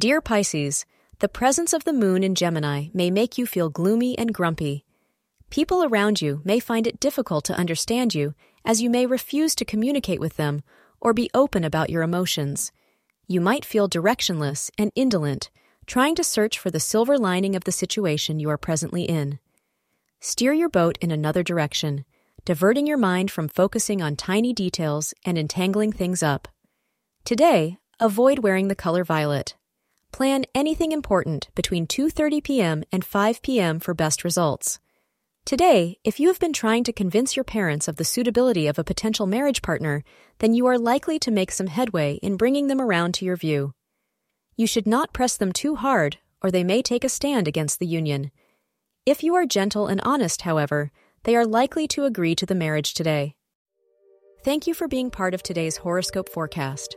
Dear Pisces, the presence of the moon in Gemini may make you feel gloomy and grumpy. People around you may find it difficult to understand you, as you may refuse to communicate with them or be open about your emotions. You might feel directionless and indolent, trying to search for the silver lining of the situation you are presently in. Steer your boat in another direction, diverting your mind from focusing on tiny details and entangling things up. Today, avoid wearing the color violet. Plan anything important between 2:30 p.m. and 5 p.m. for best results. Today, if you have been trying to convince your parents of the suitability of a potential marriage partner, then you are likely to make some headway in bringing them around to your view. You should not press them too hard, or they may take a stand against the union. If you are gentle and honest, however, they are likely to agree to the marriage today. Thank you for being part of today's horoscope forecast.